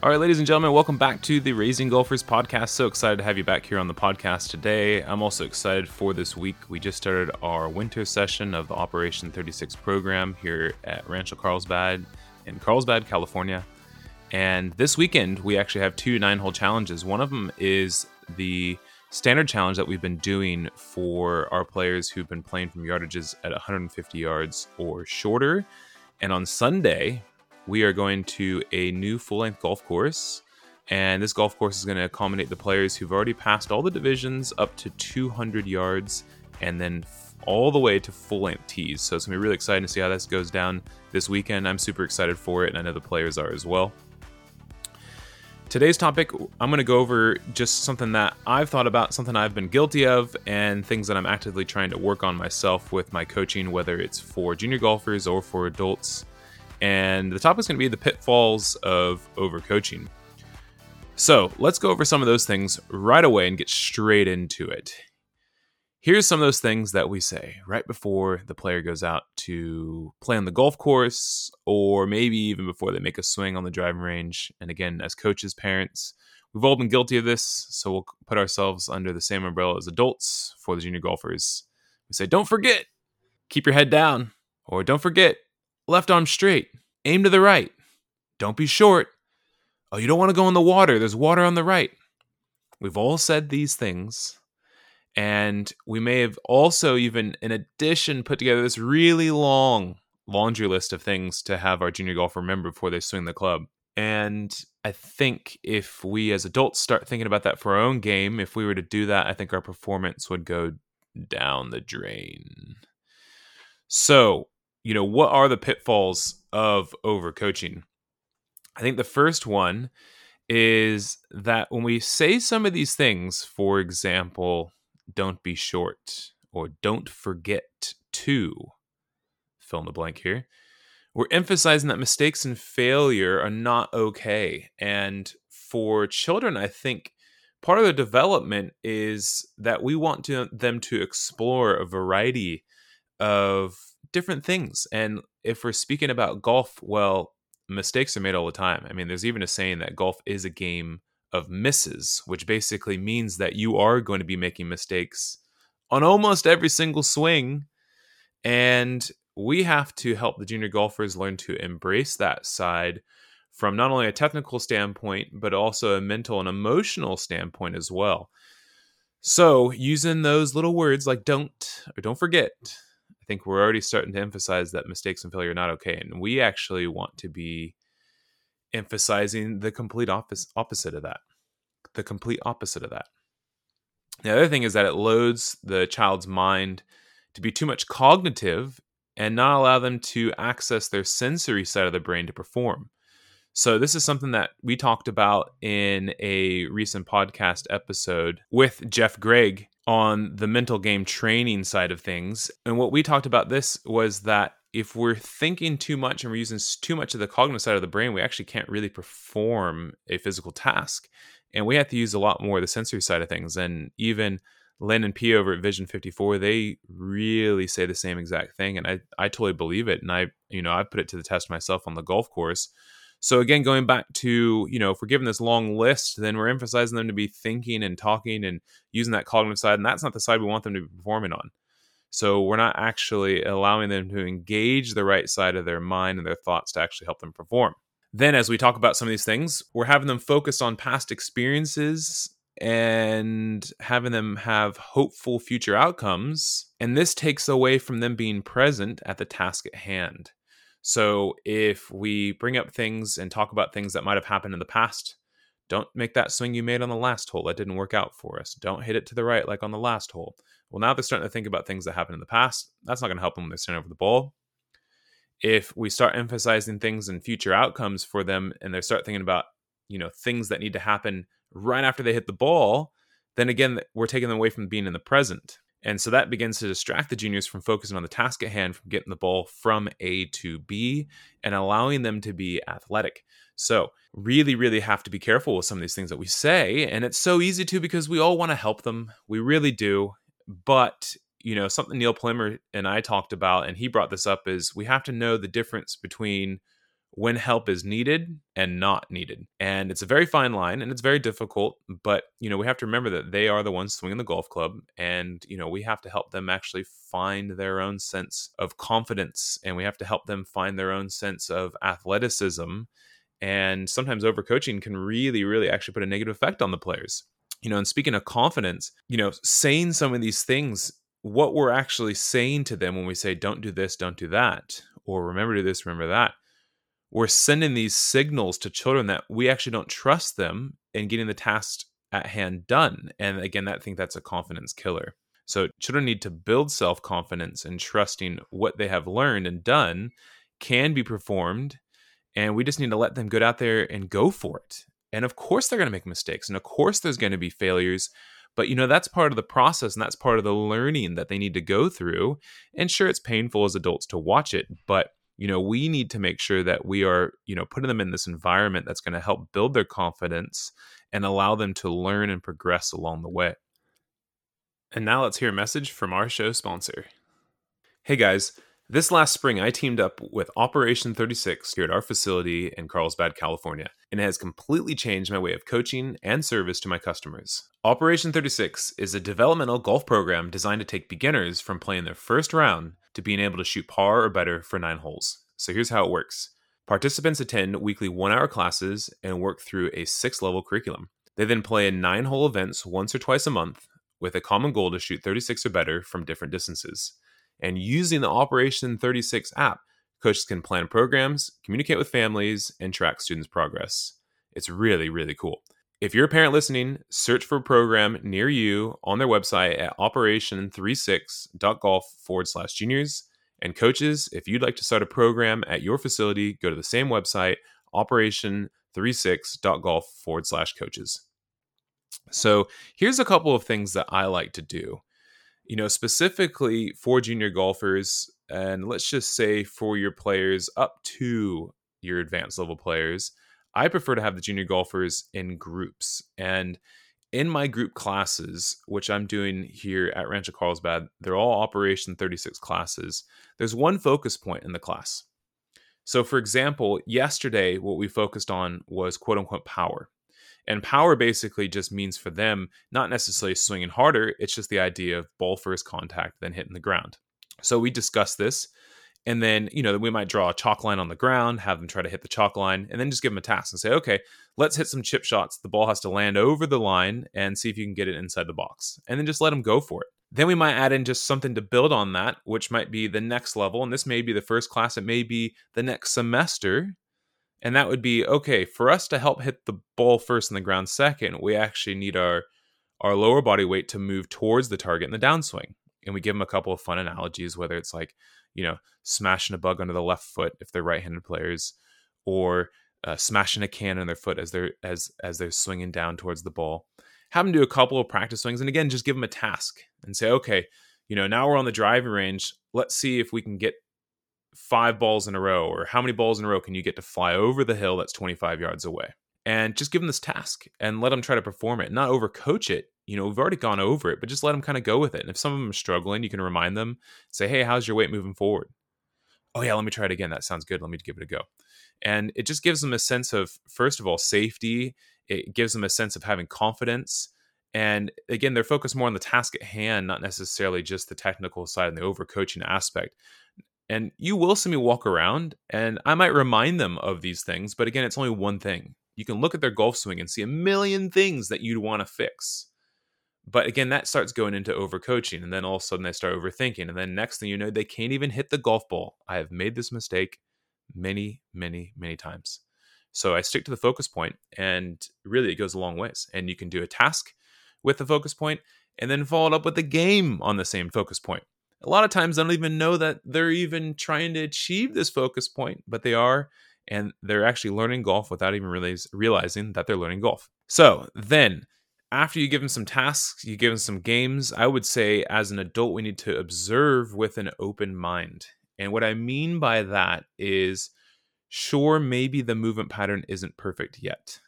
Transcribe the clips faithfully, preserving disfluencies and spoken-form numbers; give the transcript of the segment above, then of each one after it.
All right, ladies and gentlemen, welcome back to the Raising Golfers Podcast. So excited to have you back here on the podcast today. I'm also excited for this week. We just started our winter session of the Operation thirty-six program here at Rancho Carlsbad in Carlsbad, California. And this weekend, we actually have two nine-hole challenges. One of them is the standard challenge that we've been doing for our players who've been playing from yardages at one hundred fifty yards or shorter. And on Sunday, we are going to a new full-length golf course, and this golf course is going to accommodate the players who've already passed all the divisions up to two hundred yards and then f- all the way to full-length tees. So it's going to be really exciting to see how this goes down this weekend. I'm super excited for it, and I know the players are as well. Today's topic, I'm going to go over just something that I've thought about, something I've been guilty of, and things that I'm actively trying to work on myself with my coaching, whether it's for junior golfers or for adults. And the topic is going to be the pitfalls of overcoaching. So let's go over some of those things right away and get straight into it. Here's some of those things that we say right before the player goes out to play on the golf course, or maybe even before they make a swing on the driving range. And again, as coaches, parents, we've all been guilty of this. So we'll put ourselves under the same umbrella as adults for the junior golfers. We say, don't forget, keep your head down, or don't forget, left arm straight, aim to the right, don't be short, oh, you don't want to go in the water, there's water on the right. We've all said these things, and we may have also even, in addition, put together this really long laundry list of things to have our junior golfer remember before they swing the club. And I think if we as adults start thinking about that for our own game, if we were to do that, I think our performance would go down the drain. So, you know, what are the pitfalls of overcoaching? I think the first one is that when we say some of these things, for example, don't be short or don't forget to fill in the blank here, we're emphasizing that mistakes and failure are not okay. And for children, I think part of the development is that we want to, them to explore a variety of different things. And if we're speaking about golf, well, mistakes are made all the time. I mean, there's even a saying that golf is a game of misses, which basically means that you are going to be making mistakes on almost every single swing. And we have to help the junior golfers learn to embrace that side from not only a technical standpoint, but also a mental and emotional standpoint as well. So using those little words like don't or don't forget, I think we're already starting to emphasize that mistakes and failure are not okay. And we actually want to be emphasizing the complete opposite opposite of that. The complete opposite of that. The other thing is that it loads the child's mind to be too much cognitive and not allow them to access their sensory side of the brain to perform. So this is something that we talked about in a recent podcast episode with Jeff Gregg on the mental game training side of things. And what we talked about this was that if we're thinking too much and we're using too much of the cognitive side of the brain, we actually can't really perform a physical task. And we have to use a lot more of the sensory side of things. And even Lynn and P over at Vision fifty-four, they really say the same exact thing. And I, I totally believe it. And I, you know, I put it to the test myself on the golf course. So again, going back to, you know, if we're given this long list, then we're emphasizing them to be thinking and talking and using that cognitive side. And that's not the side we want them to be performing on. So we're not actually allowing them to engage the right side of their mind and their thoughts to actually help them perform. Then as we talk about some of these things, we're having them focus on past experiences and having them have hopeful future outcomes. And this takes away from them being present at the task at hand. So if we bring up things and talk about things that might have happened in the past, don't make that swing you made on the last hole. That didn't work out for us. Don't hit it to the right like on the last hole. Well, now they're starting to think about things that happened in the past. That's not going to help them when they're standing over the ball. If we start emphasizing things and future outcomes for them and they start thinking about, you know, things that need to happen right after they hit the ball, then again, we're taking them away from being in the present. And so that begins to distract the juniors from focusing on the task at hand, from getting the ball from A to B and allowing them to be athletic. So really, really have to be careful with some of these things that we say. And it's so easy to, because we all want to help them. We really do. But, you know, something Neil Plimmer and I talked about, and he brought this up, is we have to know the difference between when help is needed and not needed. And it's a very fine line, and it's very difficult, but you know, we have to remember that they are the ones swinging the golf club, and you know, we have to help them actually find their own sense of confidence, and we have to help them find their own sense of athleticism. And sometimes overcoaching can really, really actually put a negative effect on the players. You know, and speaking of confidence, you know, saying some of these things, what we're actually saying to them when we say, don't do this, don't do that, or remember to do this, remember that, we're sending these signals to children that we actually don't trust them in getting the task at hand done. And again, I think that's a confidence killer. So children need to build self-confidence and trusting what they have learned and done can be performed. And we just need to let them get out there and go for it. And of course, they're going to make mistakes. And of course, there's going to be failures. But, you know, that's part of the process, and that's part of the learning that they need to go through. And sure, it's painful as adults to watch it, but you know, we need to make sure that we are, you know, putting them in this environment that's going to help build their confidence and allow them to learn and progress along the way. And now let's hear a message from our show sponsor. Hey guys, this last spring I teamed up with Operation thirty-six here at our facility in Carlsbad, California, and it has completely changed my way of coaching and service to my customers. Operation thirty-six is a developmental golf program designed to take beginners from playing their first round to being able to shoot par or better for nine holes. So here's how it works. Participants attend weekly one-hour classes and work through a six-level curriculum. They then play in nine-hole events once or twice a month with a common goal to shoot thirty-six or better from different distances. And using the Operation thirty-six app, coaches can plan programs, communicate with families, and track students' progress. It's really, really cool. If you're a parent listening, search for a program near you on their website at operation thirty-six dot golf forward slash juniors. And coaches, if you'd like to start a program at your facility, go to the same website, operation thirty-six dot golf forward slash coaches. So here's a couple of things that I like to do, you know, specifically for junior golfers, and let's just say for your players up to your advanced level players. I prefer to have the junior golfers in groups, and in my group classes, which I'm doing here at Rancho Carlsbad, they're all Operation thirty-six classes. There's one focus point in the class. So for example, yesterday, what we focused on was quote unquote power, and power basically just means for them, not necessarily swinging harder. It's just the idea of ball first contact, then hitting the ground. So we discussed this. And then, you know, we might draw a chalk line on the ground, have them try to hit the chalk line, and then just give them a task and say, okay, let's hit some chip shots. The ball has to land over the line and see if you can get it inside the box, and then just let them go for it. Then we might add in just something to build on that, which might be the next level. And this may be the first class. It may be the next semester. And that would be, okay, for us to help hit the ball first and the ground second, we actually need our, our lower body weight to move towards the target in the downswing. And we give them a couple of fun analogies, whether it's like, you know, smashing a bug under the left foot if they're right-handed players, or uh, smashing a can in their foot as they're as as they're swinging down towards the ball. Have them do a couple of practice swings, and again, just give them a task and say, okay, you know, now we're on the driving range. Let's see if we can get five balls in a row, or how many balls in a row can you get to fly over the hill that's twenty-five yards away? And just give them this task and let them try to perform it, not overcoach it. You know, we've already gone over it, but just let them kind of go with it. And if some of them are struggling, you can remind them, say, hey, how's your weight moving forward? Oh yeah, let me try it again. That sounds good. Let me give it a go. And it just gives them a sense of, first of all, safety. It gives them a sense of having confidence. And again, they're focused more on the task at hand, not necessarily just the technical side and the overcoaching aspect. And you will see me walk around and I might remind them of these things, but again, it's only one thing. You can look at their golf swing and see a million things that you'd want to fix. But again, that starts going into overcoaching, and then all of a sudden they start overthinking. And then next thing you know, they can't even hit the golf ball. I have made this mistake many, many, many times. So I stick to the focus point, and really it goes a long ways. And you can do a task with the focus point and then follow it up with a game on the same focus point. A lot of times they don't even know that they're even trying to achieve this focus point, but they are. And they're actually learning golf without even realize, realizing that they're learning golf. So then after you give them some tasks, you give them some games, I would say as an adult, we need to observe with an open mind. And what I mean by that is, sure, maybe the movement pattern isn't perfect yet,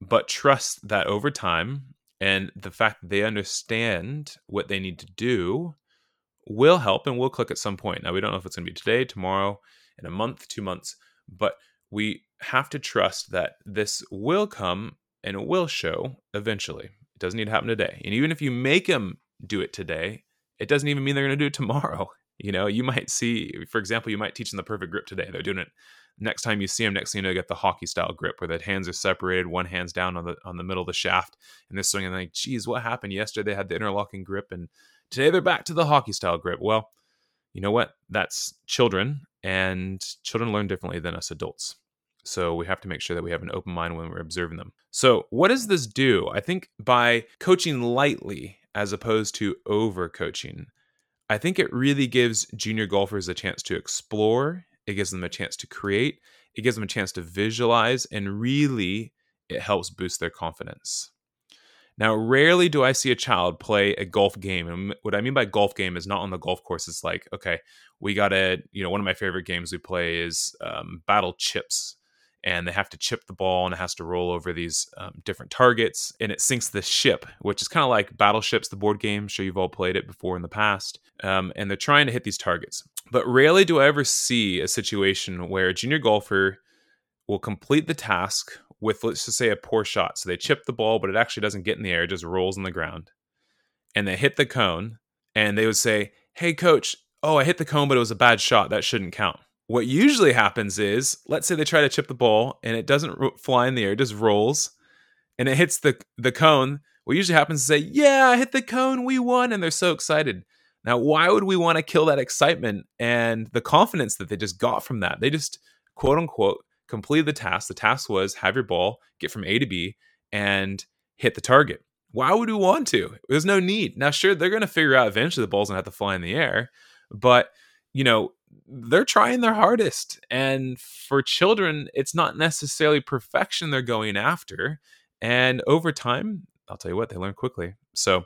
but trust that over time and the fact that they understand what they need to do will help and will click at some point. Now, we don't know if it's going to be today, tomorrow, in a month, two months, but we have to trust that this will come and it will show eventually. It doesn't need to happen today. And even if you make them do it today, it doesn't even mean they're going to do it tomorrow. You know, you might see, for example, you might teach them the perfect grip today. They're doing it. Next time you see them, next thing you know, you got the hockey style grip where the hands are separated, one hand's down on the on the middle of the shaft, and they're swinging like, geez, what happened? Yesterday they had the interlocking grip, and today they're back to the hockey style grip. Well, you know what? That's children, and children learn differently than us adults. So we have to make sure that we have an open mind when we're observing them. So what does this do? I think by coaching lightly as opposed to over coaching, I think it really gives junior golfers a chance to explore. It gives them a chance to create. It gives them a chance to visualize. And really, it helps boost their confidence. Now, rarely do I see a child play a golf game. And what I mean by golf game is not on the golf course. It's like, okay, we got to, you know, one of my favorite games we play is um, Battle Chips. And they have to chip the ball, and it has to roll over these um, different targets, and it sinks the ship, which is kind of like Battle Chips, the board game. I'm sure you've all played it before in the past. Um, and they're trying to hit these targets. But rarely do I ever see a situation where a junior golfer will complete the task with, let's just say, a poor shot. So they chip the ball, but it actually doesn't get in the air. It just rolls on the ground. And they hit the cone, and they would say, hey, coach, oh, I hit the cone, but it was a bad shot. That shouldn't count. What usually happens is, let's say they try to chip the ball and it doesn't ro- fly in the air, it just rolls and it hits the, the cone. What usually happens is they say, yeah, I hit the cone, we won. And they're so excited. Now, why would we want to kill that excitement and the confidence that they just got from that? They just, quote unquote, completed the task. The task was have your ball, get from A to B and hit the target. Why would we want to? There's no need. Now, sure, they're going to figure out eventually the ball's going to have to fly in the air, but you know, they're trying their hardest. And for children, it's not necessarily perfection they're going after. And over time, I'll tell you what, they learn quickly. So,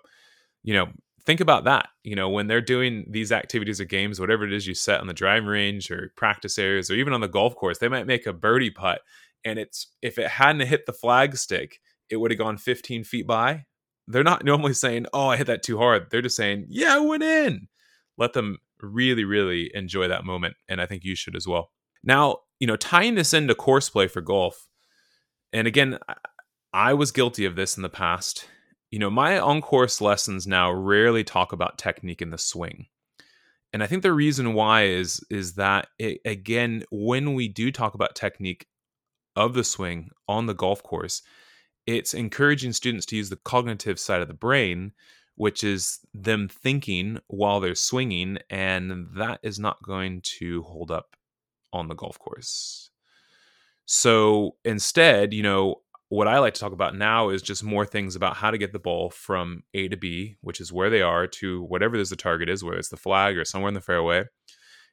you know, think about that. You know, when they're doing these activities or games, whatever it is you set on the driving range or practice areas, or even on the golf course, they might make a birdie putt. And it's, if it hadn't hit the flag stick, it would have gone fifteen feet by. They're not normally saying, oh, I hit that too hard. They're just saying, yeah, I went in. Let them really, really enjoy that moment. And I think you should as well. Now, you know, tying this into course play for golf. And again, I was guilty of this in the past. You know, my on-course lessons now rarely talk about technique in the swing. And I think the reason why is, is that, it, again, when we do talk about technique of the swing on the golf course, it's encouraging students to use the cognitive side of the brain, which is them thinking while they're swinging, and that is not going to hold up on the golf course. So instead, you know, what I like to talk about now is just more things about how to get the ball from A to B, which is where they are, to whatever the target is, whether it's the flag or somewhere in the fairway.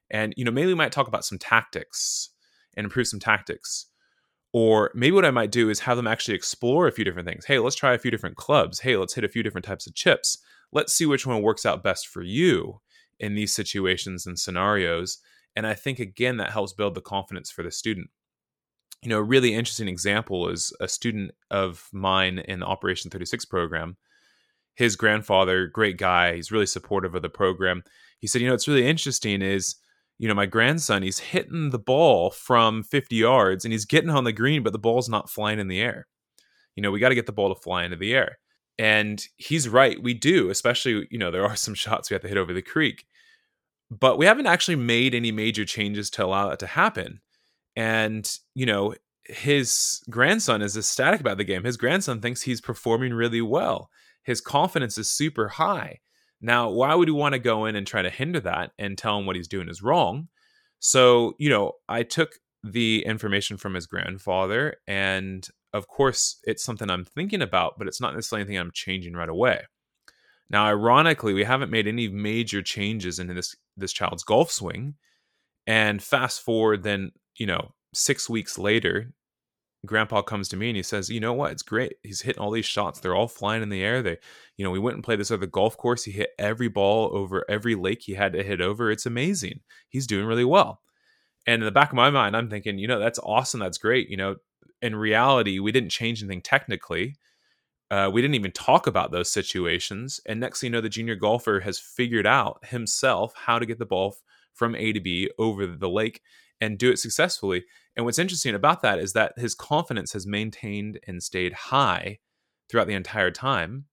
And, you know, maybe we might talk about some tactics and improve some tactics. Or maybe what I might do is have them actually explore a few different things. Hey, let's try a few different clubs. Hey, let's hit a few different types of chips. Let's see which one works out best for you in these situations and scenarios. And I think, again, that helps build the confidence for the student. You know, a really interesting example is a student of mine in the Operation thirty-six program. His grandfather, great guy, he's really supportive of the program. He said, you know, it's really interesting is, you know, my grandson, he's hitting the ball from fifty yards and he's getting on the green, but the ball's not flying in the air. You know, we got to get the ball to fly into the air. And he's right. We do, especially, you know, there are some shots we have to hit over the creek, but we haven't actually made any major changes to allow that to happen. And, you know, his grandson is ecstatic about the game. His grandson thinks he's performing really well. His confidence is super high. Now, why would we want to go in and try to hinder that and tell him what he's doing is wrong? So, you know, I took the information from his grandfather, and of course, it's something I'm thinking about, but it's not necessarily anything I'm changing right away. Now, ironically, we haven't made any major changes into this, this child's golf swing. And fast forward then, you know, six weeks later, Grandpa comes to me and he says, you know what, it's great. He's hitting all these shots. They're all flying in the air. They, you know, we went and played this other golf course. He hit every ball over every lake he had to hit over. It's amazing. He's doing really well. And in the back of my mind, I'm thinking, you know, that's awesome. That's great. You know, in reality, we didn't change anything technically. Uh, we didn't even talk about those situations. And next thing you know, the junior golfer has figured out himself how to get the ball from A to B over the lake and do it successfully. And what's interesting about that is that his confidence has maintained and stayed high throughout the entire time.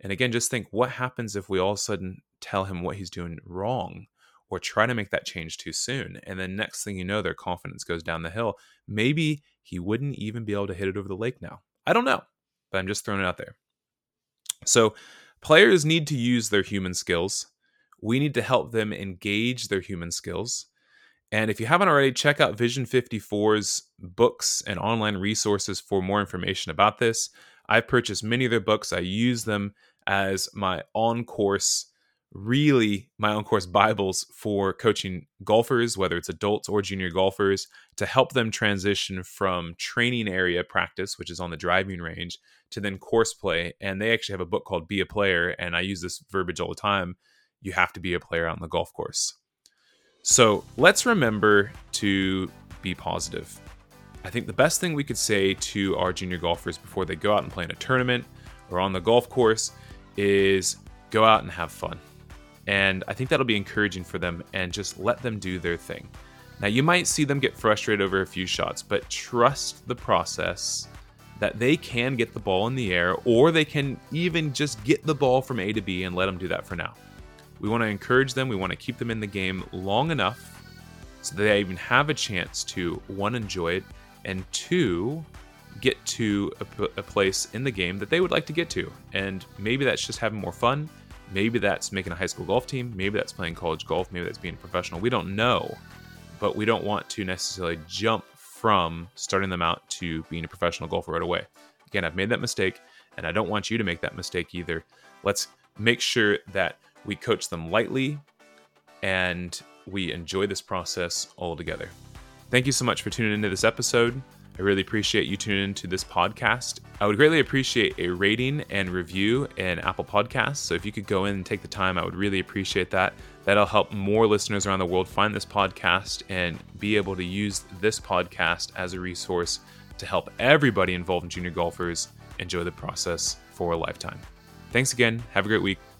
And again, just think, what happens if we all of a sudden tell him what he's doing wrong or try to make that change too soon? And then next thing you know, their confidence goes down the hill. Maybe he wouldn't even be able to hit it over the lake now. I don't know, but I'm just throwing it out there. So players need to use their human skills. We need to help them engage their human skills. And if you haven't already, check out Vision fifty-four's books and online resources for more information about this. I've purchased many of their books. I use them as my on-course, really my on-course Bibles for coaching golfers, whether it's adults or junior golfers, to help them transition from training area practice, which is on the driving range, to then course play. And they actually have a book called Be a Player, and I use this verbiage all the time. You have to be a player out on the golf course. So let's remember to be positive. I think the best thing we could say to our junior golfers before they go out and play in a tournament or on the golf course is go out and have fun. And I think that'll be encouraging for them, and just let them do their thing. Now, you might see them get frustrated over a few shots, but trust the process that they can get the ball in the air, or they can even just get the ball from A to B, and let them do that for now. We want to encourage them. We want to keep them in the game long enough so that they even have a chance to, one, enjoy it, and two, get to a, p- a place in the game that they would like to get to. And maybe that's just having more fun. Maybe that's making a high school golf team. Maybe that's playing college golf. Maybe that's being a professional. We don't know, but we don't want to necessarily jump from starting them out to being a professional golfer right away. Again, I've made that mistake, and I don't want you to make that mistake either. Let's make sure that we coach them lightly, and we enjoy this process all together. Thank you so much for tuning into this episode. I really appreciate you tuning into this podcast. I would greatly appreciate a rating and review in Apple Podcasts. So if you could go in and take the time, I would really appreciate that. That'll help more listeners around the world find this podcast and be able to use this podcast as a resource to help everybody involved in junior golfers enjoy the process for a lifetime. Thanks again. Have a great week.